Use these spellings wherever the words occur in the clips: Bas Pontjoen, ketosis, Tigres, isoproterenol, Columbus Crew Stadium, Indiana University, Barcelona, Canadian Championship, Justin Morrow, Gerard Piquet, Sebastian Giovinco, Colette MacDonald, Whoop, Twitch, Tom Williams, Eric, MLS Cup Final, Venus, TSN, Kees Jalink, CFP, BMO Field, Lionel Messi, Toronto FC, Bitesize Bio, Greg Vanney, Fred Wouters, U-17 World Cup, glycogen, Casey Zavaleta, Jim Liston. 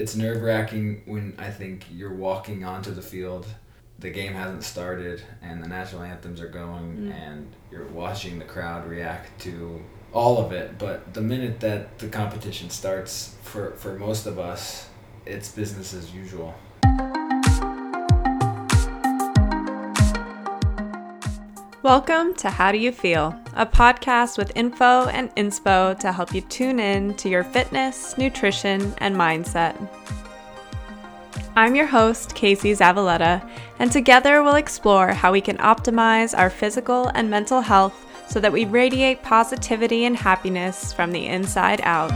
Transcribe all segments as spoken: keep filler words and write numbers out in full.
it's nerve-wracking when I think you're walking onto the field, the game hasn't started, and the national anthems are going, mm. and you're watching the crowd react to all of it. But the minute that the competition starts, for, for most of us, it's business as usual. Welcome to How Do You Feel, a podcast with info and inspo to help you tune in to your fitness, nutrition, and mindset. I'm your host, Casey Zavaleta, and together we'll explore how we can optimize our physical and mental health so that we radiate positivity and happiness from the inside out.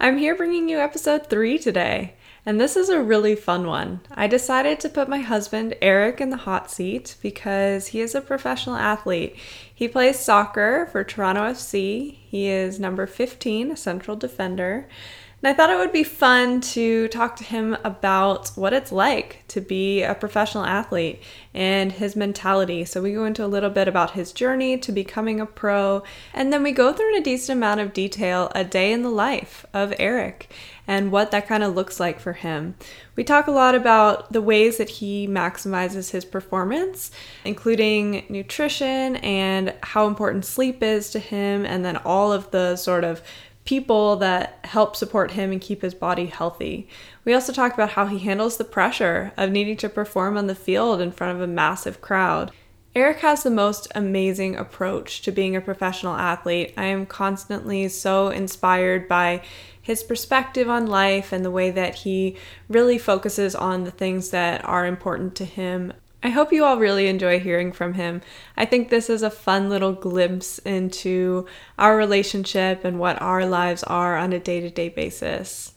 I'm here bringing you episode three today. And this is a really fun one. I decided to put my husband, Eric, in the hot seat because he is a professional athlete. He plays soccer for Toronto F C. He is number fifteen, a central defender. And I thought it would be fun to talk to him about what it's like to be a professional athlete and his mentality. So we go into a little bit about his journey to becoming a pro, and then we go through in a decent amount of detail a day in the life of Eric and what that kind of looks like for him. We talk a lot about the ways that he maximizes his performance, including nutrition and how important sleep is to him, and then all of the sort of people that help support him and keep his body healthy. We also talk about how he handles the pressure of needing to perform on the field in front of a massive crowd. Eric has the most amazing approach to being a professional athlete. I am constantly so inspired by his perspective on life and the way that he really focuses on the things that are important to him. I hope you all really enjoy hearing from him. I think this is a fun little glimpse into our relationship and what our lives are on a day-to-day basis.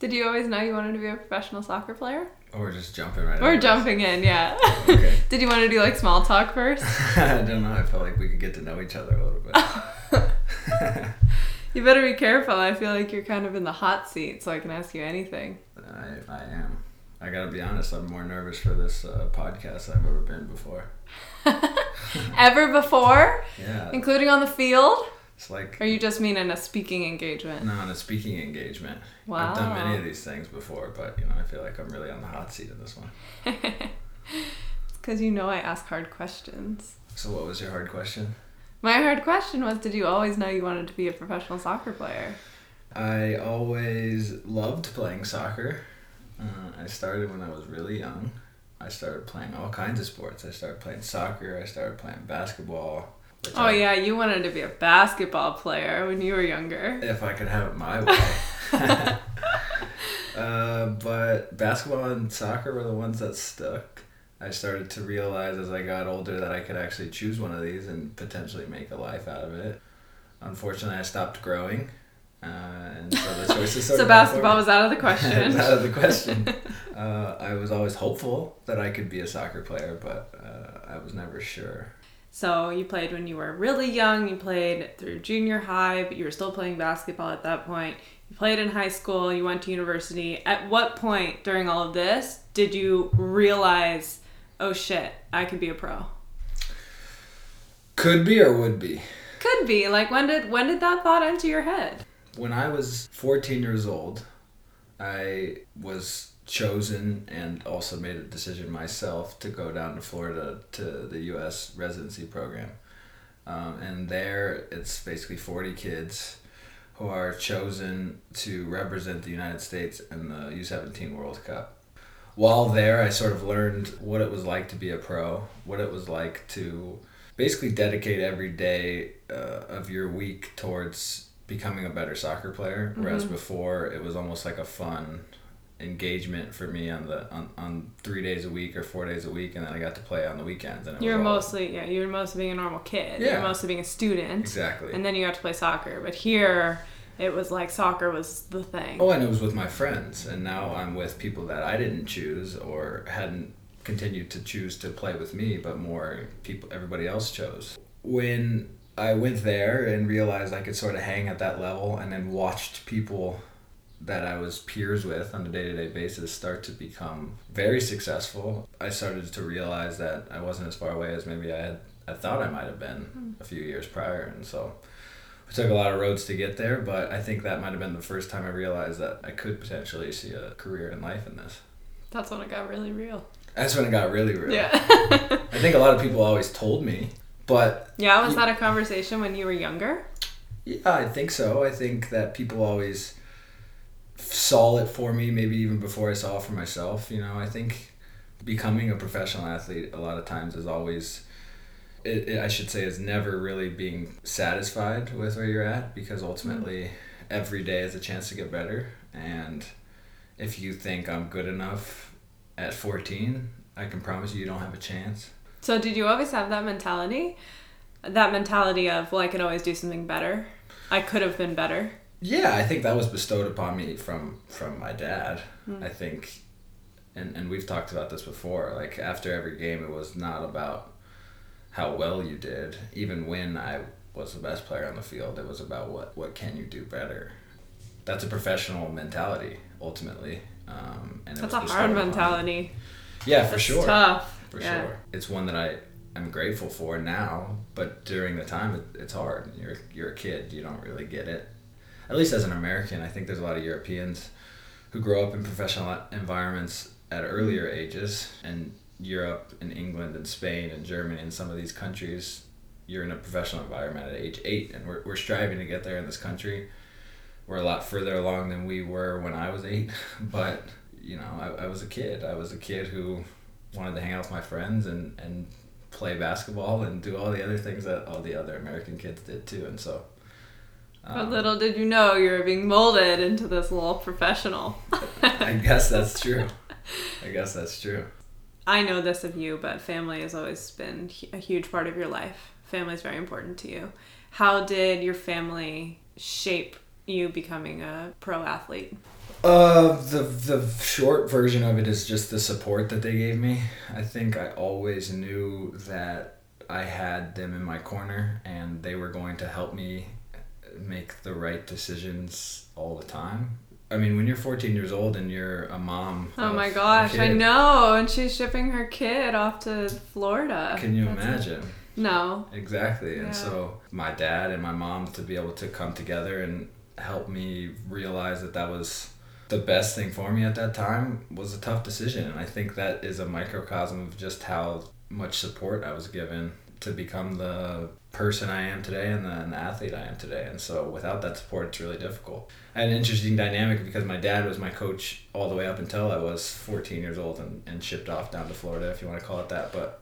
Did you always know you wanted to be a professional soccer player? Or just jumping right in? Or jumping this. in, yeah. Okay. Did you want to do like small talk first? I don't know. I felt like we could get to know each other a little bit. You better be careful. I feel like you're kind of in the hot seat, so I can ask you anything. I, I am. I gotta be honest, I'm more nervous for this uh, podcast than I've ever been before. Ever before? Yeah. Including on the field? It's like... Or you just mean in a speaking engagement? No, in a speaking engagement. Wow. I've done many of these things before, but you know, I feel like I'm really on the hot seat in this one. It's because you know I ask hard questions. So what was your hard question? My hard question was, did you always know you wanted to be a professional soccer player? I always loved playing soccer. Uh, I started when I was really young. I started playing all kinds of sports. I started playing soccer. I started playing basketball. Oh, I, yeah. You wanted to be a basketball player when you were younger. If I could have it my way. uh, but basketball and soccer were the ones that stuck. I started to realize as I got older that I could actually choose one of these and potentially make a life out of it. Unfortunately, I stopped growing. Uh, and so the choices so basketball was out of the question. It was out of the question. uh, I was always hopeful that I could be a soccer player, but uh, I was never sure. So you played when you were really young. You played through junior high, but you were still playing basketball at that point. You played in high school. You went to university. At what point during all of this did you realize, oh shit, I could be a pro? Could be or would be? Could be. Like when did when did that thought enter your head? When I was fourteen years old, I was chosen and also made a decision myself to go down to Florida to the U S residency program. Um, and there, it's basically forty kids who are chosen to represent the United States in the U seventeen World Cup. While there, I sort of learned what it was like to be a pro, what it was like to basically dedicate every day uh, of your week towards becoming a better soccer player, whereas mm-hmm. before it was almost like a fun engagement for me on the on, on three days a week or four days a week, and then I got to play on the weekends. And it you were mostly all... yeah, you were mostly being a normal kid. Yeah. You were mostly being a student. Exactly. And then you got to play soccer, but here it was like soccer was the thing. Oh, and it was with my friends, and now I'm with people that I didn't choose or hadn't continued to choose to play with me, but more people, everybody else chose. When I went there and realized I could sort of hang at that level, and then watched people that I was peers with on a day-to-day basis start to become very successful. I started to realize that I wasn't as far away as maybe I had I thought I might have been a few years prior, and so We took a lot of roads to get there, but I think that might have been the first time I realized that I could potentially see a career in life in this. That's when it got really real. That's when it got really real. Yeah. I think a lot of people always told me, but... Yeah, was that a conversation when you were younger? Yeah, I think so. I think that people always saw it for me, maybe even before I saw it for myself. You know, I think becoming a professional athlete a lot of times is always... It, it, I should say is never really being satisfied with where you're at, because ultimately every day is a chance to get better. And if you think I'm good enough at fourteen, I can promise you, you don't have a chance. So did you always have that mentality? That mentality of, well, I could always do something better. I could have been better. Yeah, I think that was bestowed upon me from, from my dad. Mm. I think, and, and we've talked about this before, like after every game, it was not about how well you did. Even when I was the best player on the field, it was about what, what can you do better? That's a professional mentality, ultimately. Um, and That's a hard mentality. Yeah, for sure. It's tough. For sure. It's one that I am grateful for now, but during the time, it, it's hard. You're, you're a kid, you don't really get it. At least as an American, I think there's a lot of Europeans who grow up in professional environments at earlier ages, and Europe and England and Spain and Germany and some of these countries, you're in a professional environment at age eight, and we're we're striving to get there in this country. We're a lot further along than we were when I was eight, but you know, I, I was a kid. I was a kid who wanted to hang out with my friends and, and play basketball and do all the other things that all the other American kids did too, and so... Um, but little did you know you were being molded into this little professional. I guess that's true. I guess that's true. I know this of you, but family has always been a huge part of your life. Family is very important to you. How did your family shape you becoming a pro athlete? Uh, the the short version of it is just the support that they gave me. I think I always knew that I had them in my corner, and they were going to help me make the right decisions all the time. I mean, when you're fourteen years old and you're a mom. Oh my gosh, I know. And she's shipping her kid off to Florida. Can you That's imagine? It. No. Exactly. Yeah. And so my dad and my mom to be able to come together and help me realize that that was the best thing for me at that time was a tough decision. And I think that is a microcosm of just how much support I was given to become the person I am today and the, and the athlete I am today. And so without that support, it's really difficult. I had an interesting dynamic because my dad was my coach all the way up until I was fourteen years old and, and shipped off down to Florida, if you want to call it that. But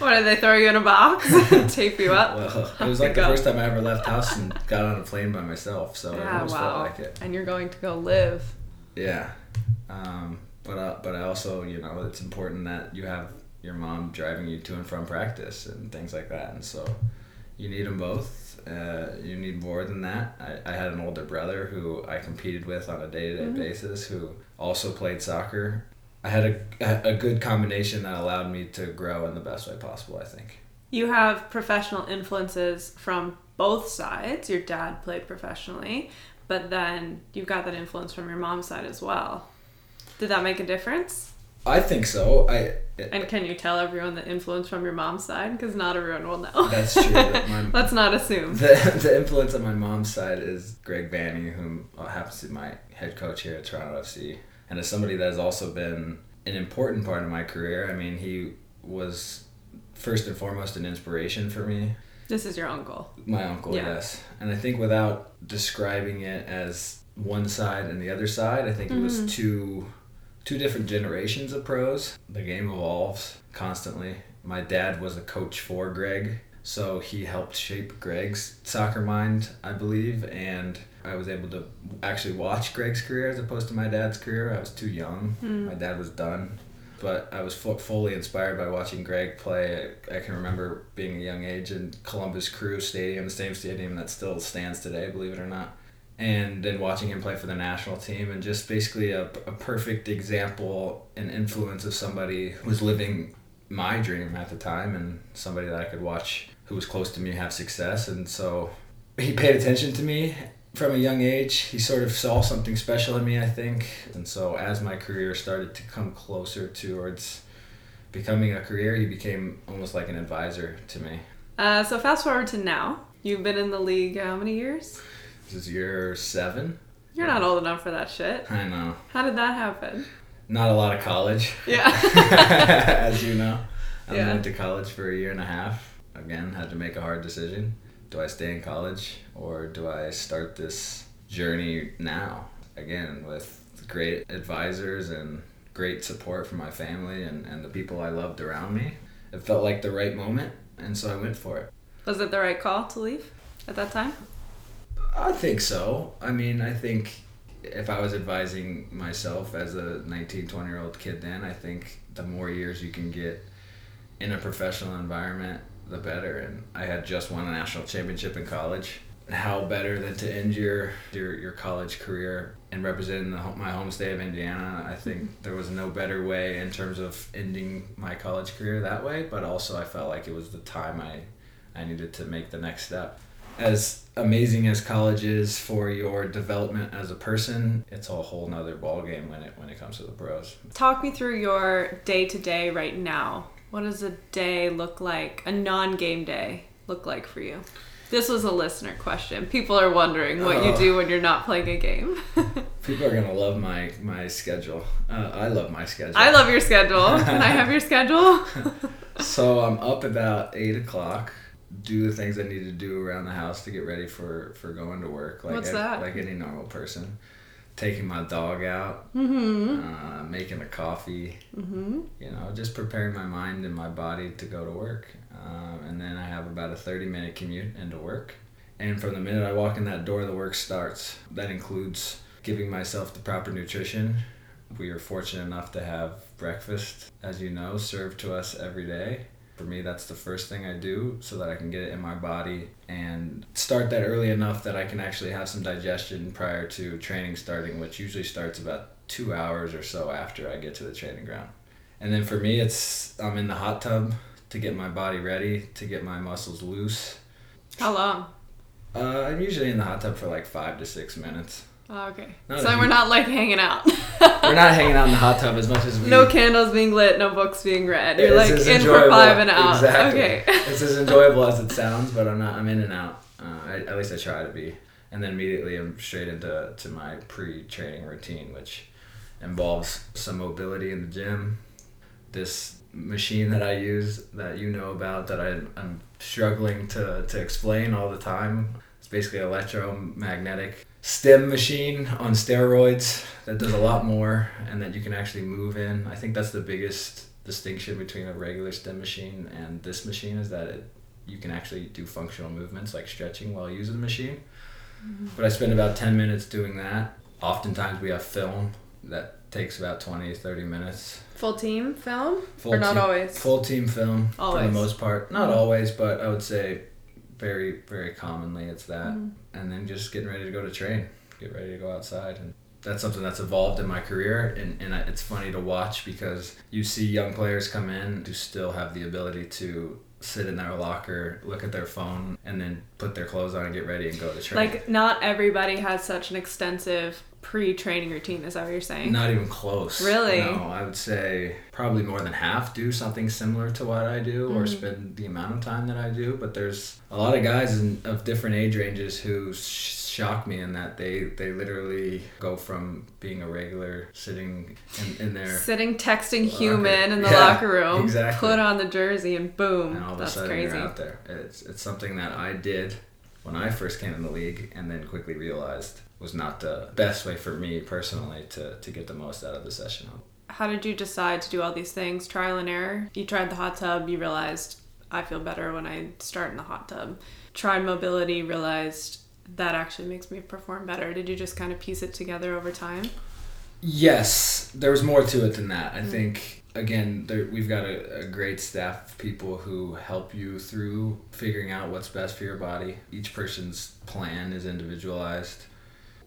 what, did they throw you in a box and tape you up? Well, it was like the first time I ever left house and got on a plane by myself, so yeah, it almost wow. felt like it. And you're going to go live. Yeah. Um, but, uh, but I also, you know, it's important that you have your mom driving you to and from practice and things like that. And so you need them both. Uh, you need more than that. I, I had an older brother who I competed with on a day-to-day mm-hmm. basis who also played soccer. I had a, a good combination that allowed me to grow in the best way possible, I think. You have professional influences from both sides. Your dad played professionally, but then you've got that influence from your mom's side as well. Did that make a difference? I think so. I it, And can you tell everyone the influence from your mom's side? Because not everyone will know. That's true. My, Let's not assume. The, the influence on my mom's side is Greg Vanney, whom happens to be my head coach here at Toronto F C. And as somebody that has also been an important part of my career, I mean, he was first and foremost an inspiration for me. This is your uncle. My uncle, yeah. Yes. And I think without describing it as one side and the other side, I think mm-hmm. it was two... Two different generations of pros. The game evolves constantly. My dad was a coach for Greg, so he helped shape Greg's soccer mind, I believe, and I was able to actually watch Greg's career as opposed to my dad's career. I was too young. Mm. My dad was done, but I was f- fully inspired by watching Greg play. I, I can remember being a young age in Columbus Crew Stadium, the same stadium that still stands today, believe it or not. And then watching him play for the national team, and just basically a, a perfect example and influence of somebody who was living my dream at the time, and somebody that I could watch who was close to me have success. And so he paid attention to me from a young age. He sort of saw something special in me, I think. And so as my career started to come closer towards becoming a career, he became almost like an advisor to me. Uh, so fast forward to now. You've been in the league how many years? This is year seven. You're not old enough for that shit. I know. How did that happen? Not a lot of college. Yeah. As you know. I yeah. went to college for a year and a half. Again, had to make a hard decision. Do I stay in college or do I start this journey now? Again, with great advisors and great support from my family and, and the people I loved around me. It felt like the right moment, and so I went for it. Was it the right call to leave at that time? I think so. I mean, I think if I was advising myself as a nineteen, twenty-year-old kid then, I think the more years you can get in a professional environment, the better. And I had just won a national championship in college. How better than to end your your, your college career and representing the, my home state of Indiana? I think there was no better way in terms of ending my college career that way, but also I felt like it was the time I, I needed to make the next step. As amazing as college is for your development as a person, it's a whole nother ballgame when it when it comes to the pros. Talk me through your day-to-day right now. What does a day look like, a non-game day look like for you? This was a listener question. People are wondering what oh. you do when you're not playing a game. People are going to love my, my schedule. Uh, I love my schedule. I love your schedule. Can I have your schedule? So I'm up about eight o'clock, do the things I need to do around the house to get ready for, for going to work. Like What's I, that? Like any normal person. Taking my dog out, mm-hmm. uh, making a coffee, mm-hmm. you know, just preparing my mind and my body to go to work. Um, and then I have about a thirty minute commute into work. And from the minute I walk in that door, the work starts. That includes giving myself the proper nutrition. We are fortunate enough to have breakfast, as you know, served to us every day. For me, that's the first thing I do so that I can get it in my body and start that early enough that I can actually have some digestion prior to training starting, which usually starts about two hours or so after I get to the training ground. And then for me, it's I'm in the hot tub to get my body ready, to get my muscles loose. How long? Uh, I'm usually in the hot tub for like five to six minutes. Oh, okay. Not so we're huge. Not like hanging out. We're not hanging out in the hot tub as much as we... No candles being lit, no books being read. You're it's like in enjoyable. For five and out. Exactly. Okay. It's as enjoyable as it sounds, but I'm not. I'm in and out. Uh, I, at least I try to be. And then immediately I'm straight into to my pre-training routine, which involves some mobility in the gym. This machine that I use that you know about that I, I'm struggling to, to explain all the time. It's basically electromagnetic stem machine on steroids that does a lot more and that you can actually move in. I think that's the biggest distinction between a regular stem machine and this machine is that it, you can actually do functional movements like stretching while using the machine. Mm-hmm. But I spend about ten minutes doing that. Oftentimes we have film that takes about twenty, thirty minutes. Full team film? Full or not team, always? Full team film always. For the most part. Not mm-hmm. always, but I would say very, very commonly it's that. Mm-hmm. And then just getting ready to go to train, get ready to go outside. And that's something that's evolved in my career. And, and it's funny to watch because you see young players come in who still have the ability to sit in their locker, look at their phone, and then put their clothes on and get ready and go to train. Like, not everybody has such an extensive pre-training routine. Is that what you're saying? Not even close. Really? No, I would say probably more than half do something similar to what I do, mm-hmm. or spend the amount of time that I do. But there's a lot of guys in, of different age ranges who sh- shock me in that they they literally go from being a regular sitting in, in their sitting texting locker. Human in the yeah, locker room, exactly. Put on the jersey and boom, and all of that's a sudden crazy. You're out there. It's it's something that I did when I first came in the league and then quickly realized was not the best way for me personally to, to get the most out of the session. How did you decide to do all these things? Trial and error? You tried the hot tub, you realized, I feel better when I start in the hot tub. Tried mobility, realized that actually makes me perform better. Did you just kind of piece it together over time? Yes, there was more to it than that. I mm. think, again, there, we've got a, a great staff of people who help you through figuring out what's best for your body. Each person's plan is individualized.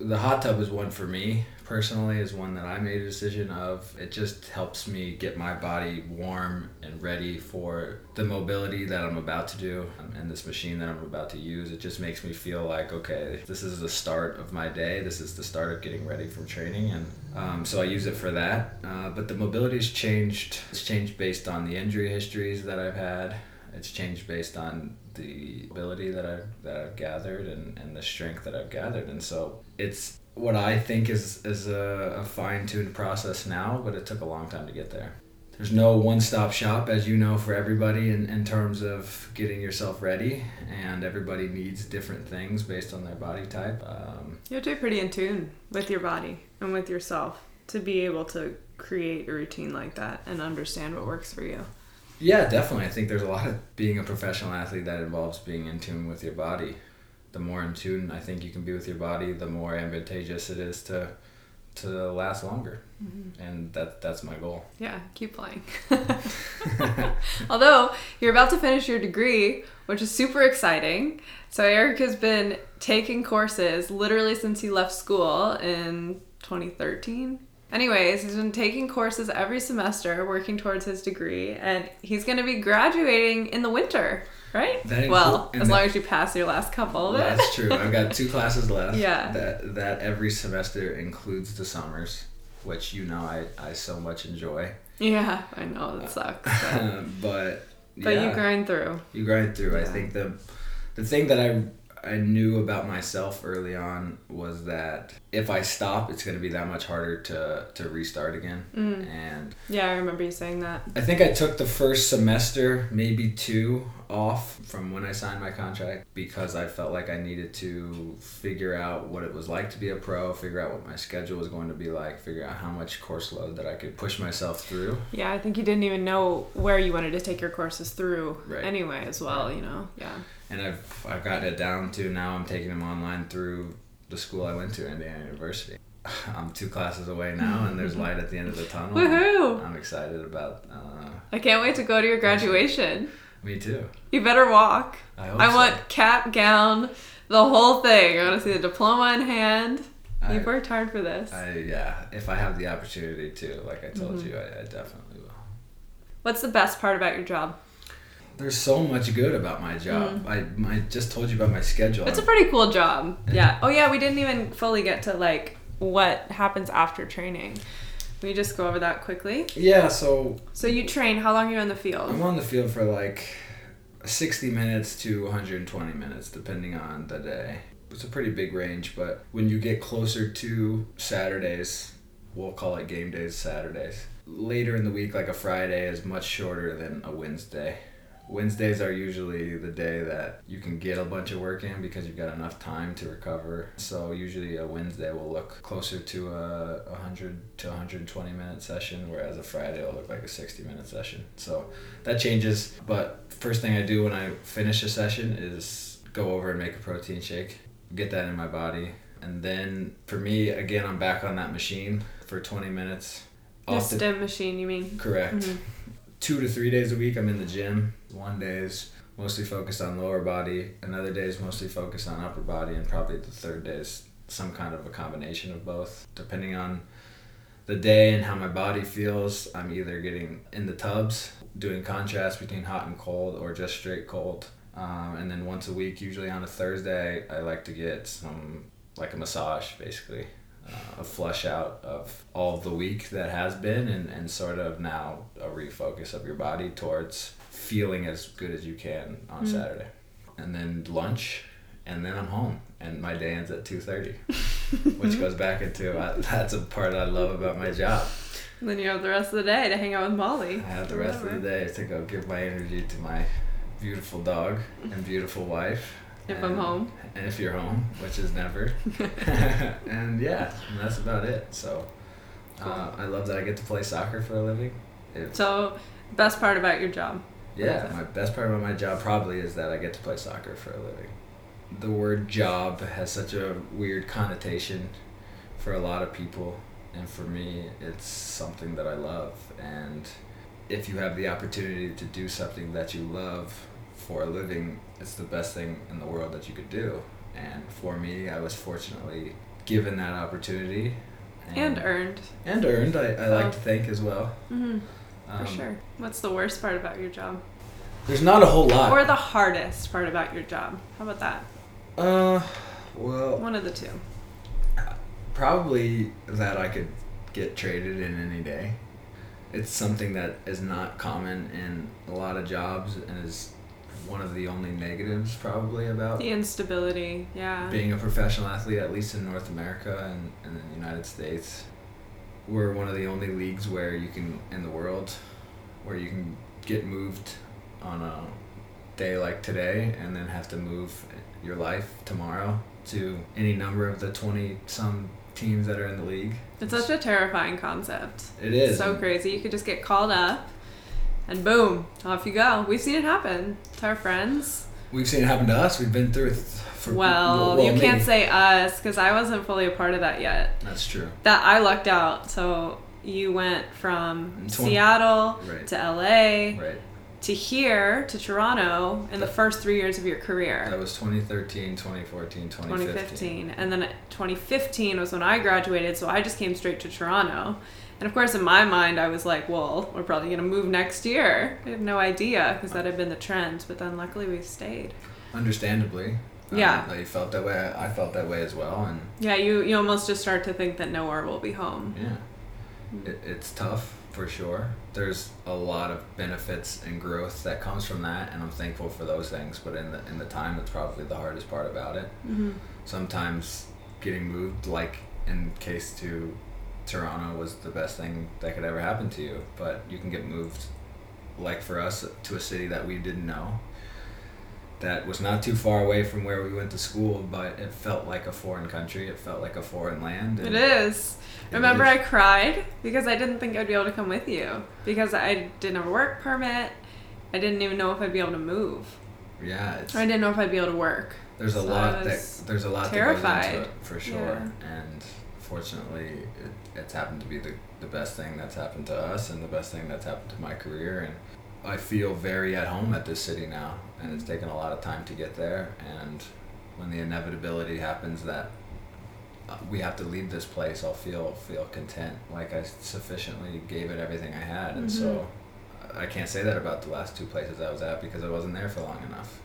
The hot tub is one for me, personally, is one that I made a decision of. It just helps me get my body warm and ready for the mobility that I'm about to do and this machine that I'm about to use. It just makes me feel like, okay, this is the start of my day. This is the start of getting ready from training. And um, so I use it for that. Uh, but the mobility's changed. It's changed based on the injury histories that I've had. It's changed based on the ability that I've that I've gathered and, and the strength that I've gathered. And so it's what I think is is a, a fine-tuned process now, but it took a long time to get there. There's no one-stop shop, as you know, for everybody in, in terms of getting yourself ready, and everybody needs different things based on their body type. Um, you have to be pretty in tune with your body and with yourself to be able to create a routine like that and understand what works for you. Yeah, definitely. I think there's a lot of being a professional athlete that involves being in tune with your body. The more in tune I think you can be with your body, the more advantageous it is to to last longer. Mm-hmm. And that that's my goal. Yeah, keep playing. Although you're about to finish your degree, which is super exciting. So Eric has been taking courses literally since he left school in twenty thirteen. Anyways, he's been taking courses every semester, working towards his degree, and he's going to be graduating in the winter, right? That well, inclu- as long that, as you pass your last couple. That's true. I've got two classes left. Yeah. That that every semester includes the summers, which you know I, I so much enjoy. Yeah, I know. It sucks. But, but, yeah, but you grind through. You grind through. Yeah. I think the the thing that I... I knew about myself early on was that if I stop, it's going to be that much harder to, to restart again. Mm. And yeah, I remember you saying that. I think I took the first semester, maybe two, off from when I signed my contract because I felt like I needed to figure out what it was like to be a pro, figure out what my schedule was going to be like, figure out how much course load that I could push myself through. Yeah, I think you didn't even know where you wanted to take your courses through right. anyway as well, right. you know? Yeah. And I've I've gotten it down to now I'm taking them online through the school I went to, Indiana University. I'm two classes away now, and there's light at the end of the tunnel. Woohoo! I'm excited about... Uh, I can't wait to go to your graduation. Me too. You better walk. I hope I so. want cap, gown, the whole thing. I want to see the diploma in hand. I, You've worked hard for this. I, yeah, if I have the opportunity to, like I told mm-hmm. you, I, I definitely will. What's the best part about your job? There's so much good about my job. Mm-hmm. I, I just told you about my schedule. It's a pretty cool job. Yeah. Oh, yeah, we didn't even fully get to, like, what happens after training. Will you just go over that quickly? Yeah, so... So you train. How long are you on the field? I'm on the field for, like, sixty minutes to one hundred twenty minutes, depending on the day. It's a pretty big range, but when you get closer to Saturdays, we'll call it game days Saturdays. Later in the week, like a Friday, is much shorter than a Wednesday. Wednesdays are usually the day that you can get a bunch of work in because you've got enough time to recover. So usually a Wednesday will look closer to a one hundred to one hundred twenty minute session, whereas a Friday will look like a sixty minute session. So that changes. But first thing I do when I finish a session is go over and make a protein shake, get that in my body. And then for me, again, I'm back on that machine for twenty minutes. The Off STEM the... machine, you mean? Correct. Mm-hmm. Two to three days a week, I'm in the gym. One day is mostly focused on lower body. Another day is mostly focused on upper body. And probably the third day is some kind of a combination of both. Depending on the day and how my body feels, I'm either getting in the tubs, doing contrast between hot and cold, or just straight cold. Um, and then once a week, usually on a Thursday, I like to get some, like a massage, basically. Uh, a flush out of all the week that has been and, and sort of now a refocus of your body towards feeling as good as you can on mm. Saturday. And then lunch, and then I'm home, and my day ends at two thirty, which goes back into I, that's a part I love about my job. And then you have the rest of the day to hang out with Molly. I have the rest Whatever. of the day to go give my energy to my beautiful dog and beautiful wife. If and, I'm home. And if you're home, which is never. And yeah, and that's about it. So cool. uh, I love that I get to play soccer for a living. It, so best part about your job? Yeah, my best part about my job probably is that I get to play soccer for a living. The word job has such a weird connotation for a lot of people. And for me, it's something that I love. And if you have the opportunity to do something that you love for a living, it's the best thing in the world that you could do. And for me, I was fortunately given that opportunity. And, and earned. And earned, I, I oh. like to think as well. Mm-hmm. Um, For sure. What's the worst part about your job? There's not a whole lot. Or the hardest part about your job? How about that? Uh, well... One of the two. Probably that I could get traded in any day. It's something that is not common in a lot of jobs and is one of the only negatives probably about the instability, yeah, being a professional athlete, at least in North America and, and in the United States. We're one of the only leagues where you can, in the world, where you can get moved on a day like today and then have to move your life tomorrow to any number of the twenty some teams that are in the league. It's, it's such a terrifying concept. It is. It's so crazy. You could just get called up and boom, off you go. We've seen it happen to our friends. We've seen it happen to us. We've been through it for well, well, well you can't me. say us because I wasn't fully a part of that yet. That's true. That I lucked out. So you went from Seattle right. to L A right. to here to Toronto in that, the first three years of your career. That was twenty thirteen, twenty fourteen, twenty fifteen. twenty fifteen. And then twenty fifteen was when I graduated, so I just came straight to Toronto. And of course, in my mind, I was like, well, we're probably going to move next year. I had no idea because that had been the trend. But then luckily we stayed. Understandably. Yeah. Um, you felt that way. I felt that way as well. And yeah, you, you almost just start to think that nowhere will be home. Yeah. It, it's tough for sure. There's a lot of benefits and growth that comes from that. And I'm thankful for those things. But in the, in the time, that's probably the hardest part about it. Mm-hmm. Sometimes getting moved, like in case to Toronto, was the best thing that could ever happen to you, but you can get moved, like for us, to a city that we didn't know, that was not too far away from where we went to school, but it felt like a foreign country. It felt like a foreign land. It is. It Remember is. I cried because I didn't think I'd be able to come with you because I didn't have a work permit. I didn't even know if I'd be able to move. Yeah. It's, I didn't know if I'd be able to work. There's a so lot that there's a lot terrified. That goes into it for sure. Yeah. And fortunately, it, it's happened to be the, the best thing that's happened to us and the best thing that's happened to my career. And I feel very at home at this city now, and it's taken a lot of time to get there. And when the inevitability happens that we have to leave this place, I'll feel feel content, like I sufficiently gave it everything I had. And mm-hmm. so I can't say that about the last two places I was at because I wasn't there for long enough.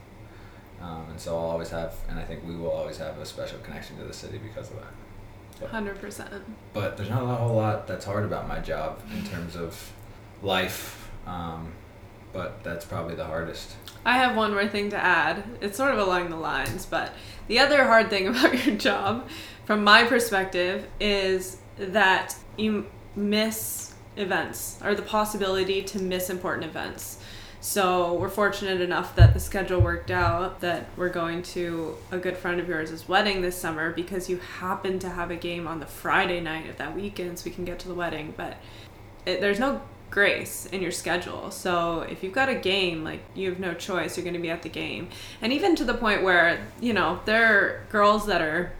Um, and so I'll always have, and I think we will always have a special connection to the city because of that. one hundred percent. But there's not a whole lot that's hard about my job in terms of life, um, but that's probably the hardest. I have one more thing to add. It's sort of along the lines, but the other hard thing about your job, from my perspective, is that you miss events or the possibility to miss important events. So we're fortunate enough that the schedule worked out that we're going to a good friend of yours' wedding this summer because you happen to have a game on the Friday night of that weekend so we can get to the wedding. But it, there's no grace in your schedule. So if you've got a game, like, you have no choice. You're going to be at the game. And even to the point where, you know, there are girls that are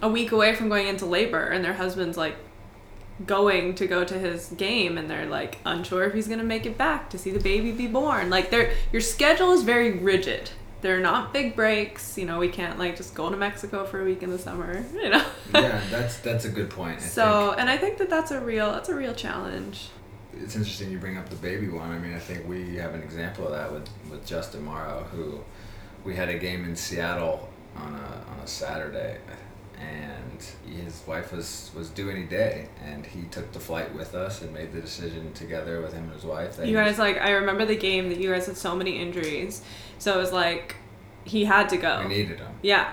a week away from going into labor and their husband's like, going to go to his game and they're like unsure if he's gonna make it back to see the baby be born. Like, they're your schedule is very rigid. They're not big breaks, you know. We can't like just go to Mexico for a week in the summer, you know. Yeah, that's that's a good point. I so think. And I think that that's a real that's a real challenge. It's interesting you bring up the baby one. I mean, I think we have an example of that with with Justin Morrow, who we had a game in Seattle on a on a Saturday. And his wife was, was due any day, and he took the flight with us and made the decision together with him and his wife. That you guys, was, like, I remember the game that you guys had so many injuries, so it was like, he had to go. We needed him. Yeah.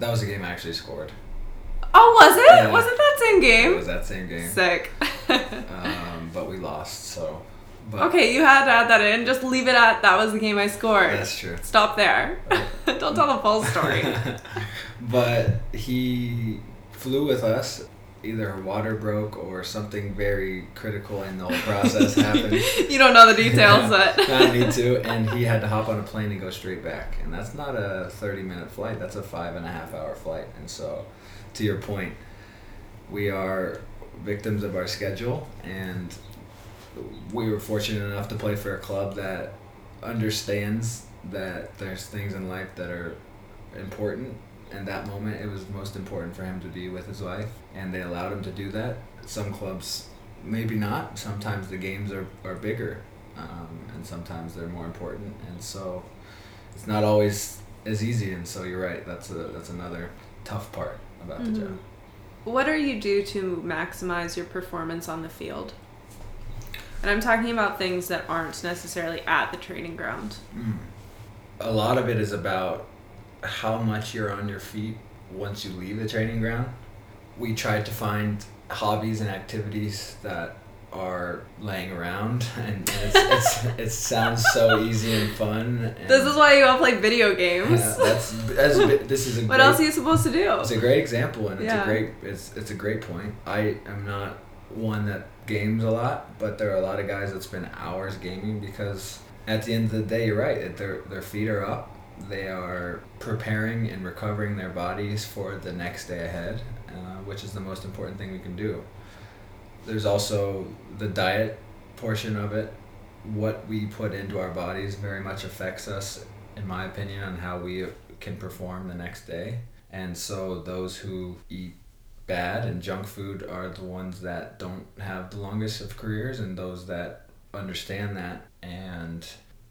That was the game I actually scored. Oh, was it? Yeah. Was it that same game? It was that same game. Sick. um, but we lost, so. But okay, you had to add that in. Just leave it at that was the game I scored. That's true. Stop there. Don't tell the full story. But he flew with us. Either her water broke or something very critical in the whole process happened. You don't know the details, but I need to. And he had to hop on a plane and go straight back. And that's not a thirty-minute flight. That's a five and a half hour flight. And so, to your point, we are victims of our schedule, and we were fortunate enough to play for a club that understands that there's things in life that are important. In that moment, it was most important for him to be with his wife, and they allowed him to do that. Some clubs, maybe not. Sometimes the games are, are bigger, um, and sometimes they're more important. And so it's not always as easy, and so you're right. That's a, that's another tough part about mm-hmm. the job. What do you do to maximize your performance on the field? And I'm talking about things that aren't necessarily at the training ground. Mm. a lot of it is about how much you're on your feet once you leave the training ground. We tried to find hobbies and activities that are laying around, and it's, it's, it sounds so easy and fun. And this is why you all play video games. Yeah, that's, that's this is a what great, else are you supposed to do? It's a great example, and it's yeah. a great it's it's a great point. I am not one that games a lot, but there are a lot of guys that spend hours gaming, because at the end of the day, you're right. Their their feet are up. They are preparing and recovering their bodies for the next day ahead, uh, which is the most important thing we can do. There's also the diet portion of it. What we put into our bodies very much affects us, in my opinion, on how we can perform the next day. And so those who eat bad and junk food are the ones that don't have the longest of careers, and those that understand that and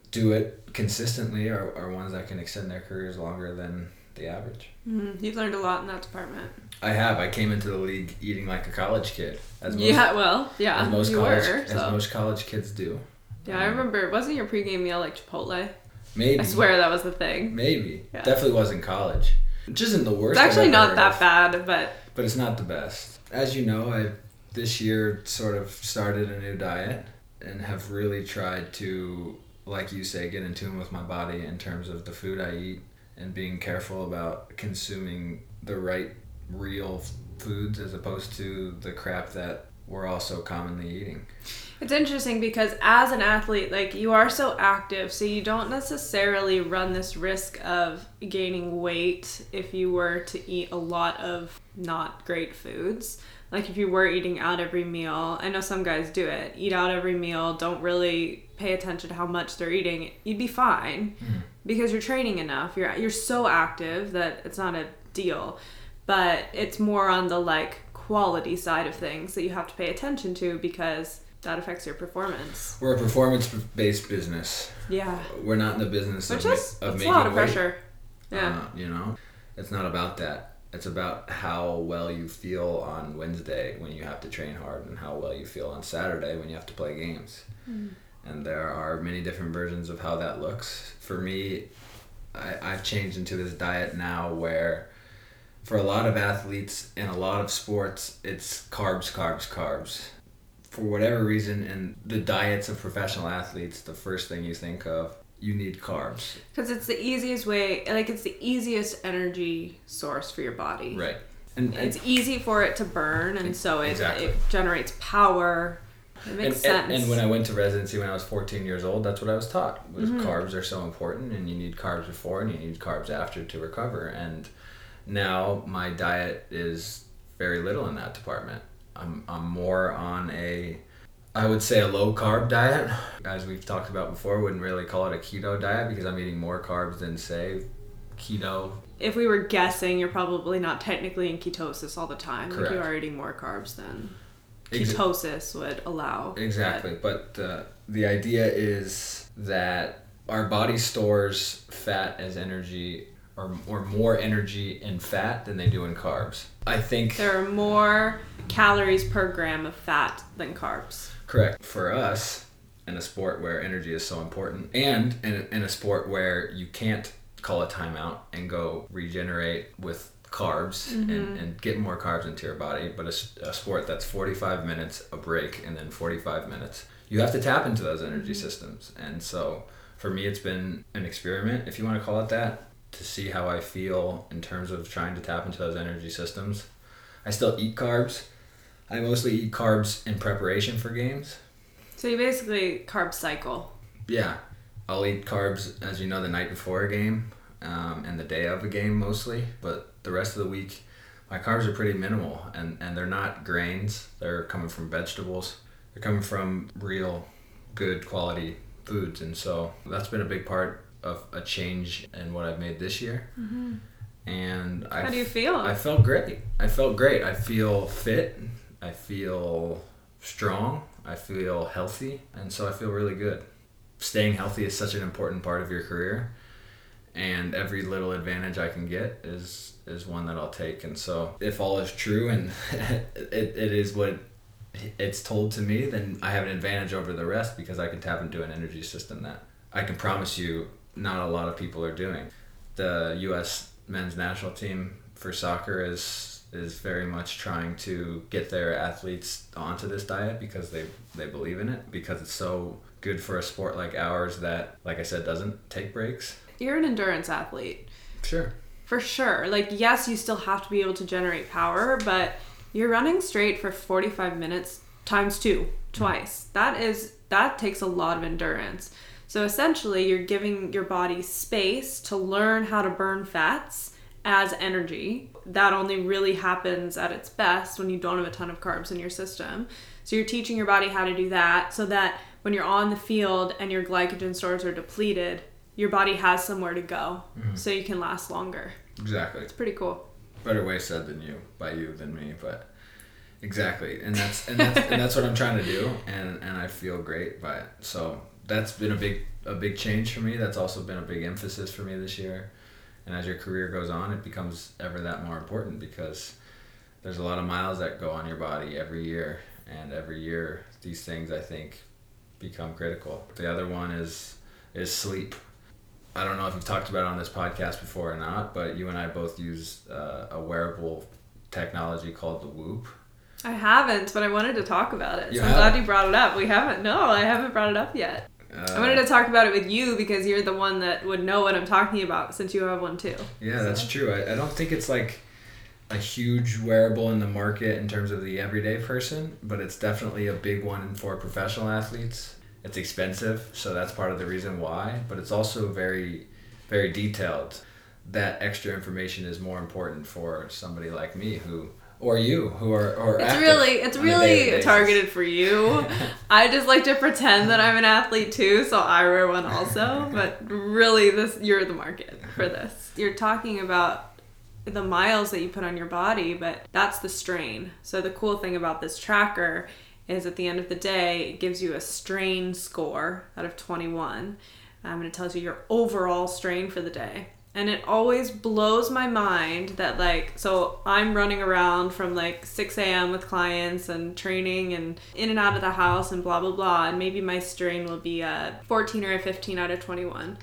do it consistently are, are ones that can extend their careers longer than the average. Mm-hmm. You've learned a lot in that department. I have. I came into the league eating like a college kid. As most, yeah, well, yeah. As most, you college, were, so. as most college kids do. Yeah, um, I remember. Wasn't your pregame meal like Chipotle? Maybe. I swear that was the thing. Maybe. Yeah. Definitely was in college. Which isn't the worst. It's actually not that of, bad, but... But it's not the best. As you know, I this year sort of started a new diet and have really tried to, like you say, get in tune with my body in terms of the food I eat, and being careful about consuming the right real foods as opposed to the crap that we're also commonly eating. It's interesting because as an athlete, like, you are so active, so you don't necessarily run this risk of gaining weight if you were to eat a lot of not great foods. Like if you were eating out every meal, I know some guys do it, eat out every meal, don't really pay attention to how much they're eating, you'd be fine. Mm. Because you're training enough, you're you're so active that it's not a deal. But it's more on the like quality side of things that you have to pay attention to, because that affects your performance. We're a performance-based business. Yeah. We're not in the business Which of, is, ma- of making weight. It's a lot of pressure. Yeah. Uh, you know, it's not about that. It's about how well you feel on Wednesday when you have to train hard, and how well you feel on Saturday when you have to play games. Mm. And there are many different versions of how that looks. For me, I, I've changed into this diet now where for a lot of athletes in a lot of sports, it's carbs, carbs, carbs. For whatever reason, in the diets of professional athletes, the first thing you think of, you need carbs. Because it's the easiest way, like it's the easiest energy source for your body. Right. And, and it's easy for it to burn, and so it, exactly. it generates power. It makes and, sense. And, and when I went to residency when I was fourteen years old, that's what I was taught. Was mm-hmm. Carbs are so important, and you need carbs before and you need carbs after to recover. And now my diet is very little in that department. I'm I'm more on a, I would say a low carb diet. As we've talked about before, wouldn't really call it a keto diet because I'm eating more carbs than, say, keto. If we were guessing, you're probably not technically in ketosis all the time. Correct. Like you are eating more carbs than... Ketosis would allow. Exactly. That. But uh, the idea is that our body stores fat as energy, or, or more energy in fat than they do in carbs. I think there are more calories per gram of fat than carbs. Correct. For us, in a sport where energy is so important, and in a, in a sport where you can't call a timeout and go regenerate with carbs mm-hmm. and, and get more carbs into your body, but a, a sport that's forty-five minutes a break and then forty-five minutes, you have to tap into those energy mm-hmm. systems. And so for me, it's been an experiment, if you want to call it that, to see how I feel in terms of trying to tap into those energy systems. I still eat carbs. I mostly eat carbs in preparation for games. So you basically carb cycle. Yeah, I'll eat carbs, as you know, the night before a game um, and the day of a game mostly, but the rest of the week, my carbs are pretty minimal, and, and they're not grains. They're coming from vegetables. They're coming from real, good quality foods. And so that's been a big part of a change in what I've made this year. Mm-hmm. And I How do you feel? I felt great. I felt great. I feel fit. I feel strong. I feel healthy. And so I feel really good. Staying healthy is such an important part of your career. And every little advantage I can get is is one that I'll take. And so if all is true and it, it is what it's told to me, then I have an advantage over the rest because I can tap into an energy system that I can promise you not a lot of people are doing. The U S men's national team for soccer is is very much trying to get their athletes onto this diet because they, they believe in it, because it's so good for a sport like ours that, like I said, doesn't take breaks. You're an endurance athlete. Sure. For sure. Like, yes, you still have to be able to generate power, but you're running straight for forty-five minutes times two, twice. Mm. That is, that takes a lot of endurance. So essentially, you're giving your body space to learn how to burn fats as energy. That only really happens at its best when you don't have a ton of carbs in your system. So you're teaching your body how to do that so that when you're on the field and your glycogen stores are depleted, your body has somewhere to go, mm-hmm. so you can last longer. Exactly. It's pretty cool. Better way said than you, by you than me, but exactly. And that's and that's, and that's what I'm trying to do, and, and I feel great by it. So that's been a big a big change for me. That's also been a big emphasis for me this year. And as your career goes on, it becomes ever that more important, because there's a lot of miles that go on your body every year, and every year these things, I think, become critical. The other one is is sleep. I don't know if you've talked about it on this podcast before or not, but you and I both use uh, a wearable technology called the Whoop. I haven't, but I wanted to talk about it. So I'm glad you brought it up. We haven't. No, I haven't brought it up yet. Uh, I wanted to talk about it with you because you're the one that would know what I'm talking about, since you have one too. Yeah, so. That's true. I, I don't think it's like a huge wearable in the market in terms of the everyday person, but it's definitely a big one for professional athletes. It's expensive, so that's part of the reason why, but it's also very, very detailed. That extra information is more important for somebody like me who... Or you, who are or it's really it's really targeted for you. I just like to pretend that I'm an athlete too, so I wear one also. But really, this you're the market for this. You're talking about the miles that you put on your body, but that's the strain. So the cool thing about this tracker is, at the end of the day, it gives you a strain score out of twenty-one, um, and it tells you your overall strain for the day. And it always blows my mind that, like, so I'm running around from like six a.m. with clients and training and in and out of the house and blah, blah, blah. And maybe my strain will be a fourteen or a fifteen out of twenty-one.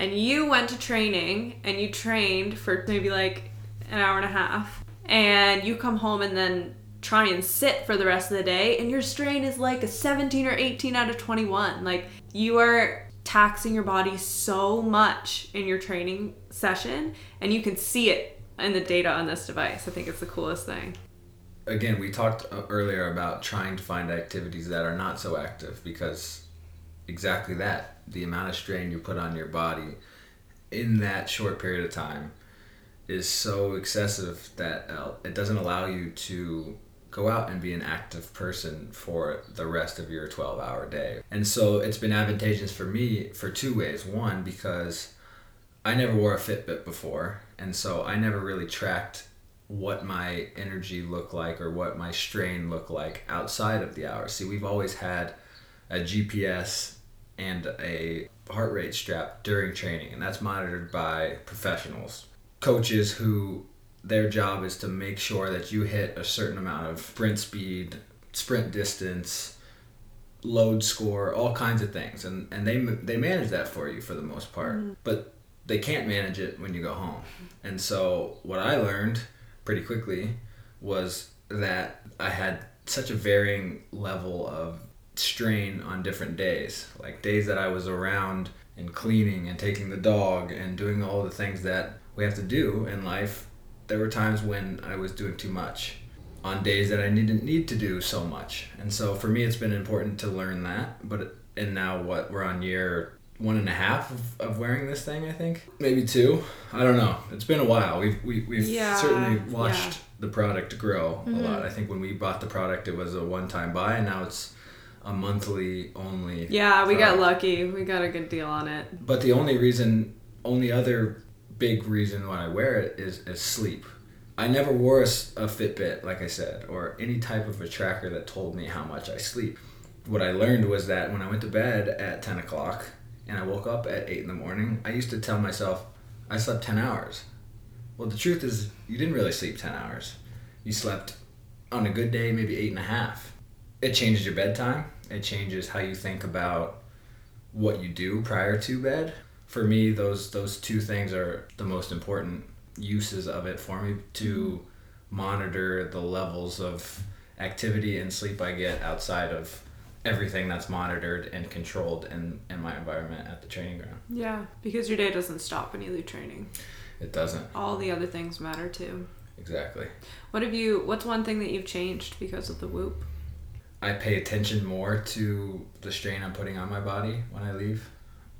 And you went to training and you trained for maybe like an hour and a half. And you come home and then try and sit for the rest of the day. And your strain is like a seventeen or eighteen out of twenty-one. Like, you are... taxing your body so much in your training session, and you can see it in the data on this device. I think it's the coolest thing. Again, we talked earlier about trying to find activities that are not so active, because exactly that, the amount of strain you put on your body in that short period of time is so excessive that it doesn't allow you to go out and be an active person for the rest of your twelve-hour day. And so it's been advantageous for me for two ways. One, because I never wore a Fitbit before, and so I never really tracked what my energy looked like or what my strain looked like outside of the hour. See, we've always had a G P S and a heart rate strap during training, and that's monitored by professionals, coaches who... their job is to make sure that you hit a certain amount of sprint speed, sprint distance, load score, all kinds of things. And and they they manage that for you for the most part. Mm-hmm. But they can't manage it when you go home. And so what I learned pretty quickly was that I had such a varying level of strain on different days. Like days that I was around and cleaning and taking the dog and doing all the things that we have to do in life. There were times when I was doing too much on days that I didn't need to do so much. And so for me, it's been important to learn that. But and now what, we're on year one and a half of, of wearing this thing, I think. Maybe two. I don't know. It's been a while. We've, we, we've yeah, certainly watched yeah. the product grow mm-hmm. a lot. I think when we bought the product, it was a one-time buy, and now it's a monthly only. Yeah, we product. got lucky. We got a good deal on it. But the only reason, only other... big reason why I wear it is, is sleep. I never wore a, a Fitbit, like I said, or any type of a tracker that told me how much I sleep. What I learned was that when I went to bed at ten o'clock and I woke up at eight in the morning, I used to tell myself I slept ten hours. Well, the truth is you didn't really sleep ten hours. You slept, on a good day, maybe eight and a half. It changes your bedtime. It changes how you think about what you do prior to bed. for me, those those two things are the most important uses of it for me, to monitor the levels of activity and sleep I get outside of everything that's monitored and controlled in, in my environment at the training ground. Yeah, because your day doesn't stop when you leave training. It doesn't. All the other things matter too. Exactly. What have you, what's one thing that you've changed because of the Whoop? I pay attention more to the strain I'm putting on my body when I leave.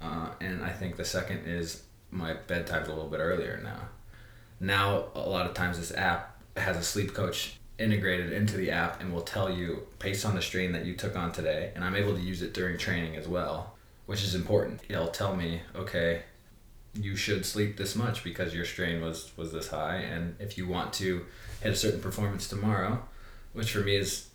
Uh, and I think the second is my bedtime's a little bit earlier now. Now, a lot of times this app has a sleep coach integrated into the app and will tell you based on the strain that you took on today, and I'm able to use it during training as well, which is important. It'll tell me, okay, you should sleep this much because your strain was was this high, and if you want to hit a certain performance tomorrow, which for me is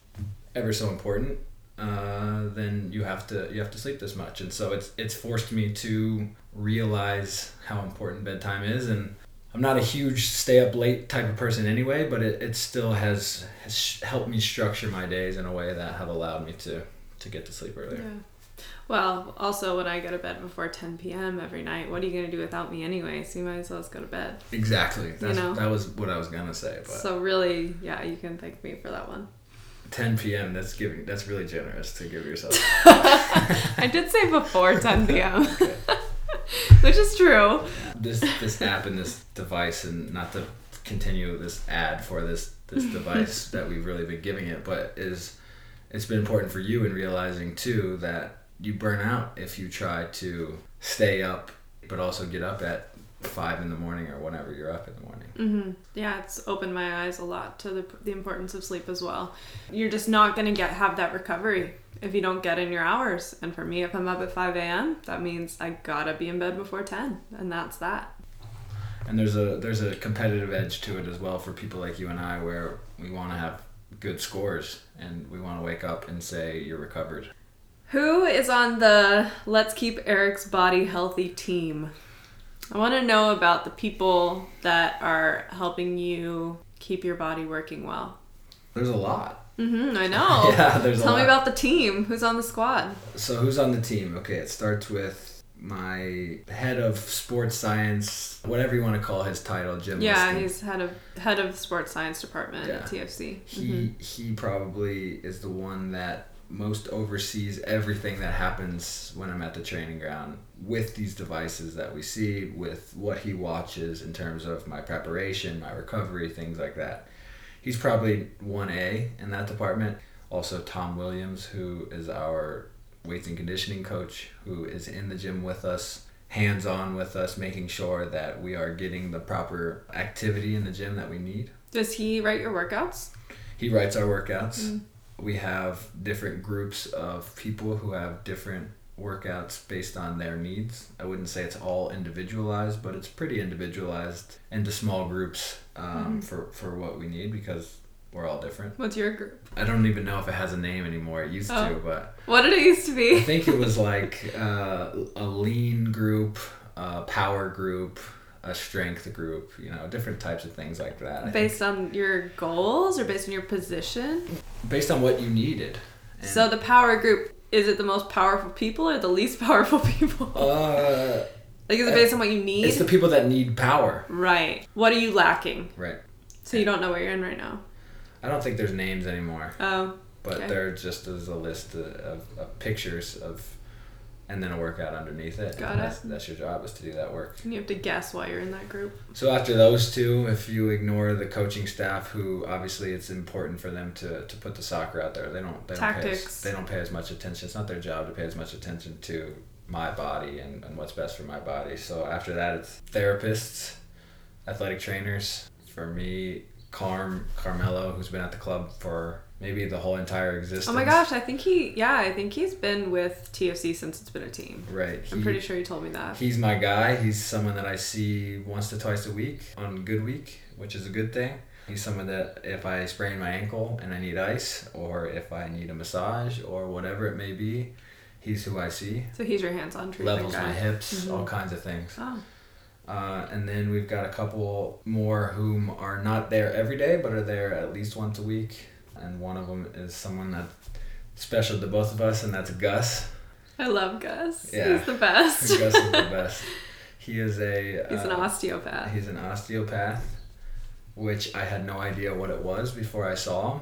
ever so important, uh, then you have to you have to sleep this much. And so it's it's forced me to realize how important bedtime is. And I'm not a huge stay up late type of person anyway, but it, it still has, has helped me structure my days in a way that have allowed me to, to get to sleep earlier. Yeah. Well, also when I go to bed before ten p.m. every night, what are you going to do without me anyway? So you might as well just go to bed. Exactly. That's, you know? That was what I was going to say. But so really, yeah, you can thank me for that one. ten p.m. That's giving. That's really generous to give yourself. I did say before ten p.m. Okay. Which is true. This this app and this device, and not to continue this ad for this this device that we've really been giving it, but is it's been important for you in realizing too that you burn out if you try to stay up, but also get up at five in the morning or whenever you're up in the morning. Mm-hmm. Yeah, it's opened my eyes a lot to the the importance of sleep as well. You're just not gonna get have that recovery if you don't get in your hours. And for me, if I'm up at five a.m., that means I gotta be in bed before ten, and that's that. And there's a there's a competitive edge to it as well for people like you and I, where we want to have good scores and we want to wake up and say you're recovered. Who is on the Let's Keep Eric's Body Healthy team? I want to know about the people that are helping you keep your body working well. There's a lot. Mm-hmm, I know. Yeah, there's Tell a lot. me about the team. Who's on the squad? So who's on the team? Okay, it starts with my head of sports science, whatever you want to call his title, Jim. Yeah, Liston. He's head of head of sports science department yeah. at T F C. He mm-hmm. he probably is the one that most oversees everything that happens when I'm at the training ground with these devices that we see, with what he watches in terms of my preparation, my recovery, things like that. He's probably one A in that department. Also Tom Williams, who is our weights and conditioning coach, who is in the gym with us, hands-on with us, making sure that we are getting the proper activity in the gym that we need. Does he write your workouts? He writes our workouts. Mm-hmm. We have different groups of people who have different workouts based on their needs. I wouldn't say it's all individualized, but it's pretty individualized into small groups um, mm-hmm. for, for what we need, because we're all different. What's your group? I don't even know if it has a name anymore. It used oh. to, but... What did it used to be? I think it was like uh, a lean group, a power group, a strength group, you know, different types of things like that. Based on your goals or based on your position? Based on what you needed. And so the power group... Is it the most powerful people or the least powerful people? Uh, like, is it based on what you need? It's the people that need power. Right. What are you lacking? Right. So you don't know what you're in right now? I don't think there's names anymore. Oh. But okay. There just is a list of, of, of pictures of, and then a workout underneath it. Got it. That's, that's your job, is to do that work. And you have to guess why you're in that group. So after those two, if you ignore the coaching staff, who obviously it's important for them to, to put the soccer out there. They don't they Tactics. Don't pay as, they don't pay as much attention. It's not their job to pay as much attention to my body and, and what's best for my body. So after that, it's therapists, athletic trainers. For me, Carm Carmelo, who's been at the club for maybe the whole entire existence. Oh my gosh, I think he, yeah, I think he's been with T F C since it's been a team. Right. He, I'm pretty sure you told me that. He's my guy. He's someone that I see once to twice a week on good week, which is a good thing. He's someone that if I sprain my ankle and I need ice, or if I need a massage or whatever it may be, he's who I see. So he's your hands-on treatment Levels guy. My hips, mm-hmm. all kinds of things. Oh. Uh, and then we've got a couple more whom are not there every day, but are there at least once a week. And one of them is someone that's special to both of us, and that's Gus. I love Gus. Yeah. He's the best. Gus is the best. He is a... He's uh, an osteopath. He's an osteopath, which I had no idea what it was before I saw him.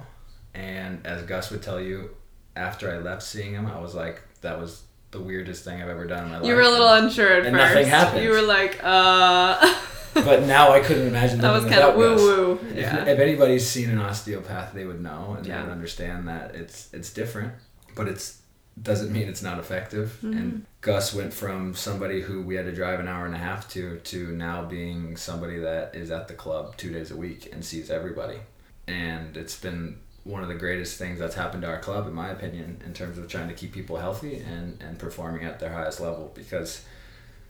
And as Gus would tell you, after I left seeing him, I was like, that was the weirdest thing I've ever done in my life. You were a little unsure at and first. And nothing happened. You were like, uh... But now I couldn't imagine that. That was kind of woo-woo. If, yeah. if anybody's seen an osteopath, they would know and yeah. they would understand that it's it's different, but it doesn't mean it's not effective. Mm-hmm. And Gus went from somebody who we had to drive an hour and a half to to now being somebody that is at the club two days a week and sees everybody. And it's been one of the greatest things that's happened to our club, in my opinion, in terms of trying to keep people healthy and, and performing at their highest level, because...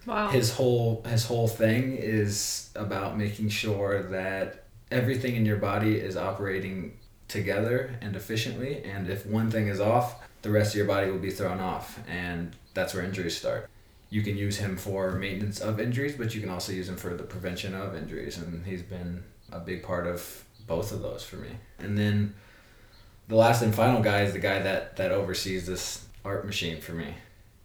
Wow. His whole his whole thing is about making sure that everything in your body is operating together and efficiently, and if one thing is off, the rest of your body will be thrown off, and that's where injuries start. You can use him for maintenance of injuries, but you can also use him for the prevention of injuries, and he's been a big part of both of those for me. And then the last and final guy is the guy that, that oversees this art machine for me.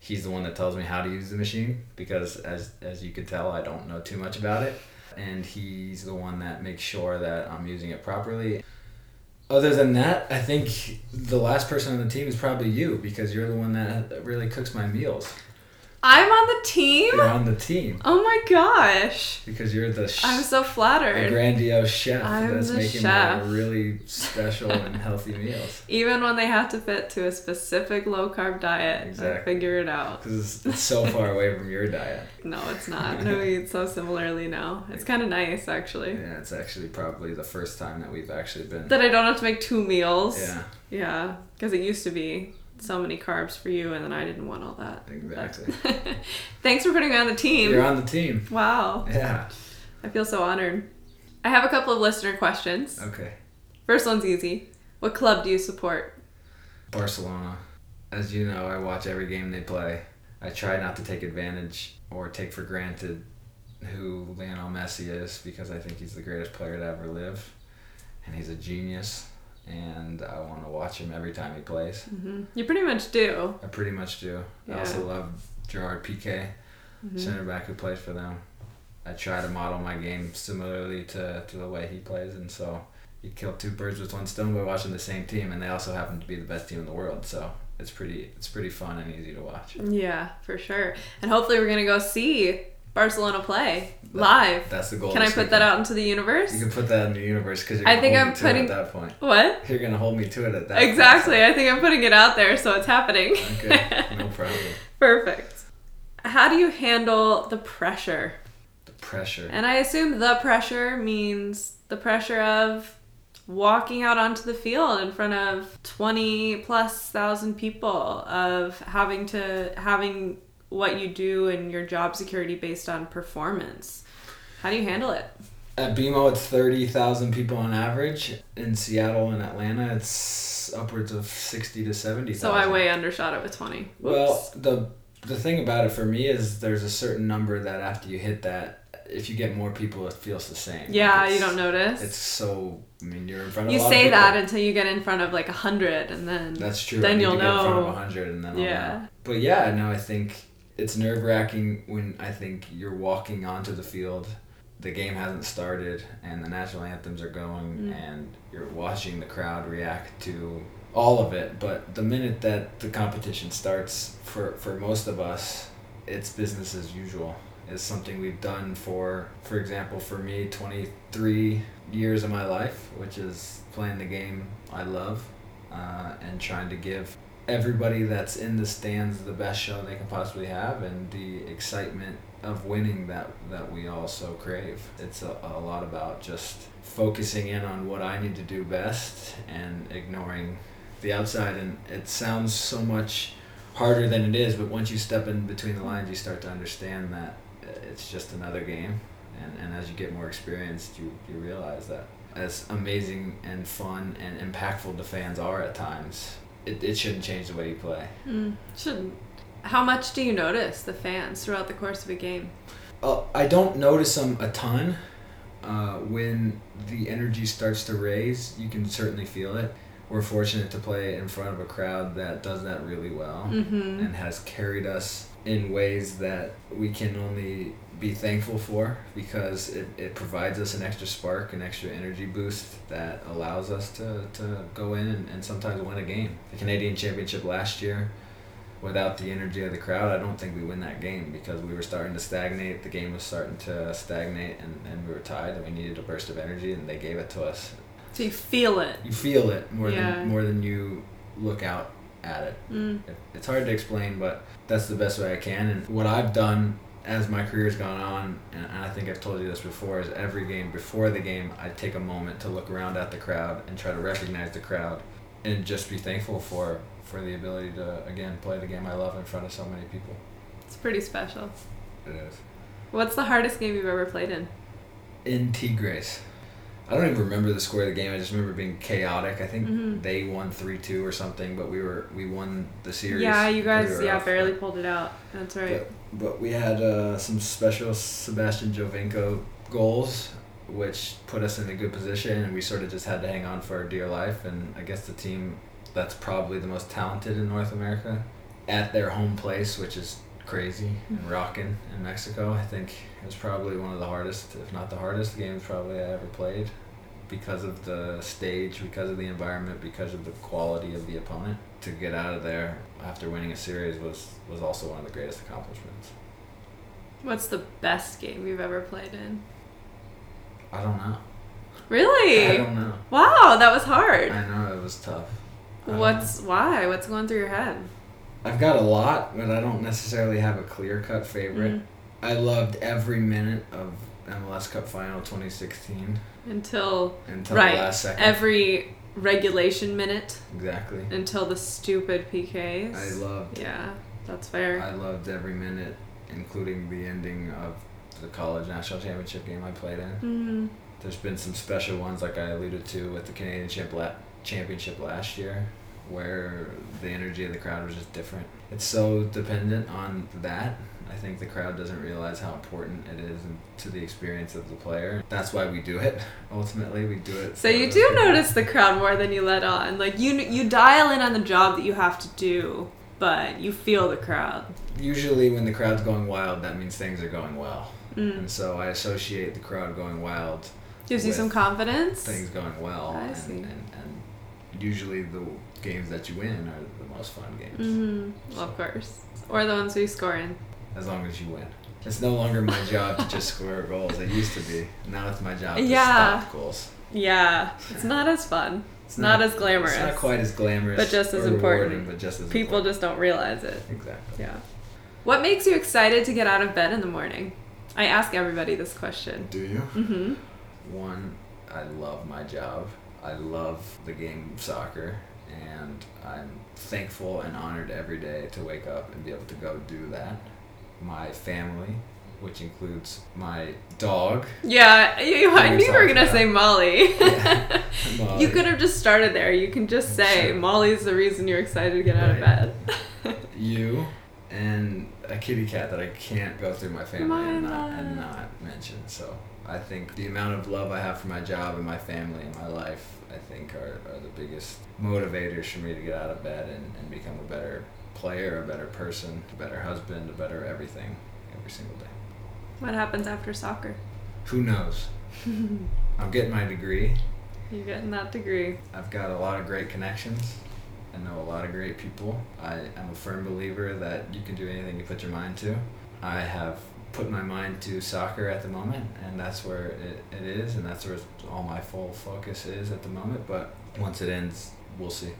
He's the one that tells me how to use the machine, because as as you can tell, I don't know too much about it. And he's the one that makes sure that I'm using it properly. Other than that, I think the last person on the team is probably you, because you're the one that really cooks my meals. I'm on the team? You're on the team. Oh my gosh. Because you're the... Sh- I'm so flattered. The grandiose chef I'm that's making chef. my really special and healthy meals. Even when they have to fit to a specific low-carb diet. Exactly. I figure it out. Because it's so far away from your diet. No, it's not. No, we eat so similarly now. It's kind of nice, actually. Yeah, it's actually probably the first time that we've actually been... That I don't have to make two meals. Yeah. Yeah, because it used to be... so many carbs for you, and then I didn't want all that. Exactly. Thanks for putting me on the team. You're on the team. Wow. Yeah. I feel so honored. I have a couple of listener questions. Okay. First one's easy. What club do you support? Barcelona. As you know, I watch every game they play. I try not to take advantage or take for granted who Lionel Messi is, because I think he's the greatest player to ever live, and he's a genius. And I want to watch him every time he plays. Mm-hmm. You pretty much do. I pretty much do. Yeah. I also love Gerard Piquet, mm-hmm. center back who plays for them. I try to model my game similarly to, to the way he plays, and so you kill two birds with one stone by watching the same team, and they also happen to be the best team in the world, so it's pretty it's pretty fun and easy to watch. Yeah, for sure. And hopefully we're going to go see Barcelona play live. That's the goal. Can I put that out into the universe? You can put that in the universe, because you're going to hold me to it at that point. What? You're going to hold me to it at that point. Exactly. I think I'm putting it out there, so it's happening. Okay. No problem. Perfect. How do you handle the pressure? The pressure. And I assume the pressure means the pressure of walking out onto the field in front of twenty plus thousand people, of having to having what you do and your job security based on performance. How do you handle it? At B M O, it's thirty thousand people on average. In Seattle and Atlanta, it's upwards of sixty to seventy thousand. So I way undershot it with twenty. Whoops. Well, the the thing about it for me is there's a certain number that after you hit that, if you get more people, it feels the same. Yeah, like you don't notice. It's so... I mean, you're in front of you a lot of people. You say that until you get in front of like one hundred, and then... That's true. Then you'll know. You get in front of one hundred, and then yeah. All that. But yeah, no, I think... It's nerve-wracking when I think you're walking onto the field, the game hasn't started, and the national anthems are going, mm. and you're watching the crowd react to all of it. But the minute that the competition starts, for, for most of us, it's business as usual. It's something we've done for, for example, for me, twenty-three years of my life, which is playing the game I love uh, and trying to give everybody that's in the stands the best show they can possibly have, and the excitement of winning that that we all so crave. It's a, a lot about just focusing in on what I need to do best and ignoring the outside. And it sounds so much harder than it is, but once you step in between the lines, you start to understand that it's just another game, and, and as you get more experienced, you, you realize that as amazing and fun and impactful the fans are at times, It it shouldn't change the way you play. Mm, shouldn't. How much do you notice the fans throughout the course of a game? Uh, I don't notice them a ton. Uh, when the energy starts to raise, you can certainly feel it. We're fortunate to play in front of a crowd that does that really well, mm-hmm. and has carried us in ways that we can only be thankful for, because it, it provides us an extra spark, an extra energy boost that allows us to, to go in and, and sometimes win a game. The Canadian Championship last year, without the energy of the crowd, I don't think we win that game, because we were starting to stagnate. The game was starting to stagnate, and, and we were tied, and we needed a burst of energy, and they gave it to us. So you feel it. You feel it more yeah. than more than you look out at it. Mm. it. It's hard to explain, but that's the best way I can. And what I've done as my career's gone on, and I think I've told you this before, is every game, before the game, I take a moment to look around at the crowd and try to recognize the crowd and just be thankful for for the ability to, again, play the game I love in front of so many people. It's pretty special. It is. What's the hardest game you've ever played in? In Tigres. I don't even remember the score of the game. I just remember being chaotic. I think mm-hmm. they won three two or something, but we were we won the series. Yeah, you guys we yeah, off, barely but, pulled it out. That's right. But, but we had uh, some special Sebastian Giovinco goals, which put us in a good position, and we sort of just had to hang on for our dear life. And I guess the team that's probably the most talented in North America at their home place, which is crazy and rocking in Mexico. I think it was probably one of the hardest, if not the hardest games probably I ever played, because of the stage, because of the environment, because of the quality of the opponent. To get out of there after winning a series was, was also one of the greatest accomplishments. What's the best game you've ever played in? I don't know. Really? I don't know. Wow, that was hard. I know, it was tough. What's know. Why? What's going through your head? I've got a lot, but I don't necessarily have a clear-cut favorite. Mm. I loved every minute of M L S Cup Final twenty sixteen. Until, Until right, the last second. Every regulation minute. Exactly. Until the stupid P Ks. I loved. Yeah, that's fair. I loved every minute, including the ending of the college national championship game I played in. Mm-hmm. There's been some special ones, like I alluded to, with the Canadian Championship last year, where the energy of the crowd was just different. It's so dependent on that. I think the crowd doesn't realize how important it is to the experience of the player. That's why we do it. Ultimately, we do it. So you do people. notice the crowd more than you let on. Like, you you dial in on the job that you have to do, but you feel the crowd. Usually when the crowd's going wild, that means things are going well. Mm. And so I associate the crowd going wild. Gives you some confidence? Things going well. I see. And, and, and usually the games that you win are the most fun games. Mm-hmm. So. Well, of course. Or the ones we score in. As long as you win. It's no longer my job to just score goals. It used to be. Now it's my job to yeah. stop goals. Yeah. It's not as fun. It's not, not as glamorous. It's not quite as glamorous. But just as important. But just as People important. just don't realize it. Exactly. Yeah. What makes you excited to get out of bed in the morning? I ask everybody this question. Do you? Mm-hmm. One, I love my job. I love the game of soccer. And I'm thankful and honored every day to wake up and be able to go do that. My family, which includes my dog. Yeah, you, I knew you were going to say Molly. Yeah, Molly. You could have just started there. You can just say, sure, Molly's the reason you're excited to get right. out of bed. You and a kitty cat that I can't go through my family my and, not, and not mention. So I think the amount of love I have for my job and my family and my life, I think are, are the biggest motivators for me to get out of bed and, and become a better player, a better person, a better husband, a better everything every single day. What happens after soccer? Who knows? I'm getting my degree. You're getting that degree. I've got a lot of great connections. I know a lot of great people. I am a firm believer that you can do anything you put your mind to. I have put my mind to soccer at the moment, and that's where it, it is, and that's where all my full focus is at the moment, but once it ends, we'll see.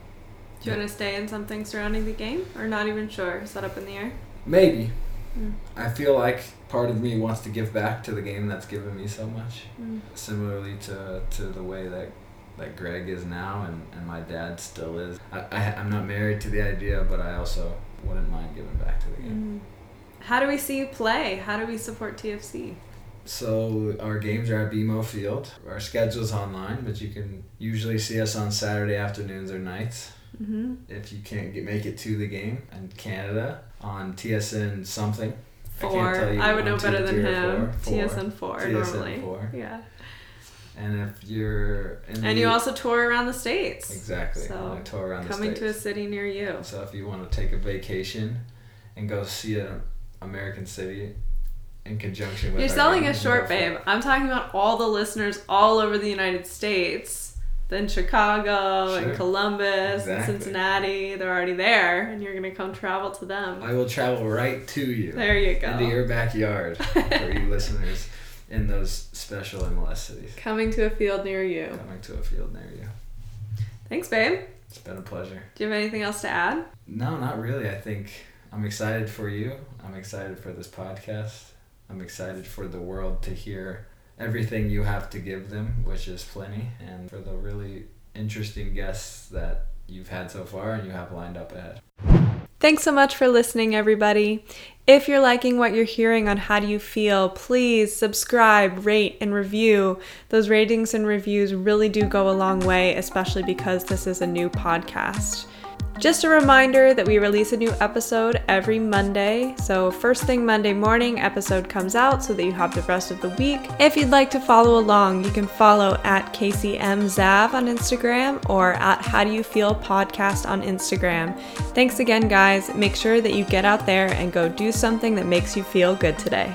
Do you want to stay in something surrounding the game, or not even sure? Is that up in the air? Maybe. Mm. I feel like part of me wants to give back to the game that's given me so much. Mm. Similarly to, to the way that, that Greg is now and, and my dad still is. I, I, I'm not married to the idea, but I also wouldn't mind giving back to the game. Mm. How do we see you play? How do we support T F C? So our games are at B M O Field. Our schedule's online, but you can usually see us on Saturday afternoons or nights. Mm-hmm. If you can't get, make it to the game in Canada on T S N something. Four. I, can't tell you I would know two, better than him. Four. T S N four normally. T S N four. Yeah. And if you're in the And you also tour around the States. Exactly. So I tour around the States. Coming to a city near you. So if you want to take a vacation and go see an American city in conjunction with You're selling us short, babe. I'm talking about all the listeners all over the United States, then Chicago, sure. and Columbus, exactly. and Cincinnati. They're already there, and you're going to come travel to them. I will travel right to you. There you go. Into your backyard for you listeners in those special M L S cities. Coming to a field near you. Coming to a field near you. Thanks, babe. It's been a pleasure. Do you have anything else to add? No, not really. I think I'm excited for you. I'm excited for this podcast. I'm excited for the world to hear everything you have to give them, which is plenty, and for the really interesting guests that you've had so far and you have lined up ahead. Thanks so much for listening, everybody. If you're liking what you're hearing on How Do You Feel, please subscribe, rate, and review. Those ratings and reviews really do go a long way, especially because this is a new podcast. Just a reminder that we release a new episode every Monday. So first thing Monday morning, episode comes out so that you have the rest of the week. If you'd like to follow along, you can follow at K C M Zav on Instagram or at How Do You Feel Podcast on Instagram. Thanks again, guys. Make sure that you get out there and go do something that makes you feel good today.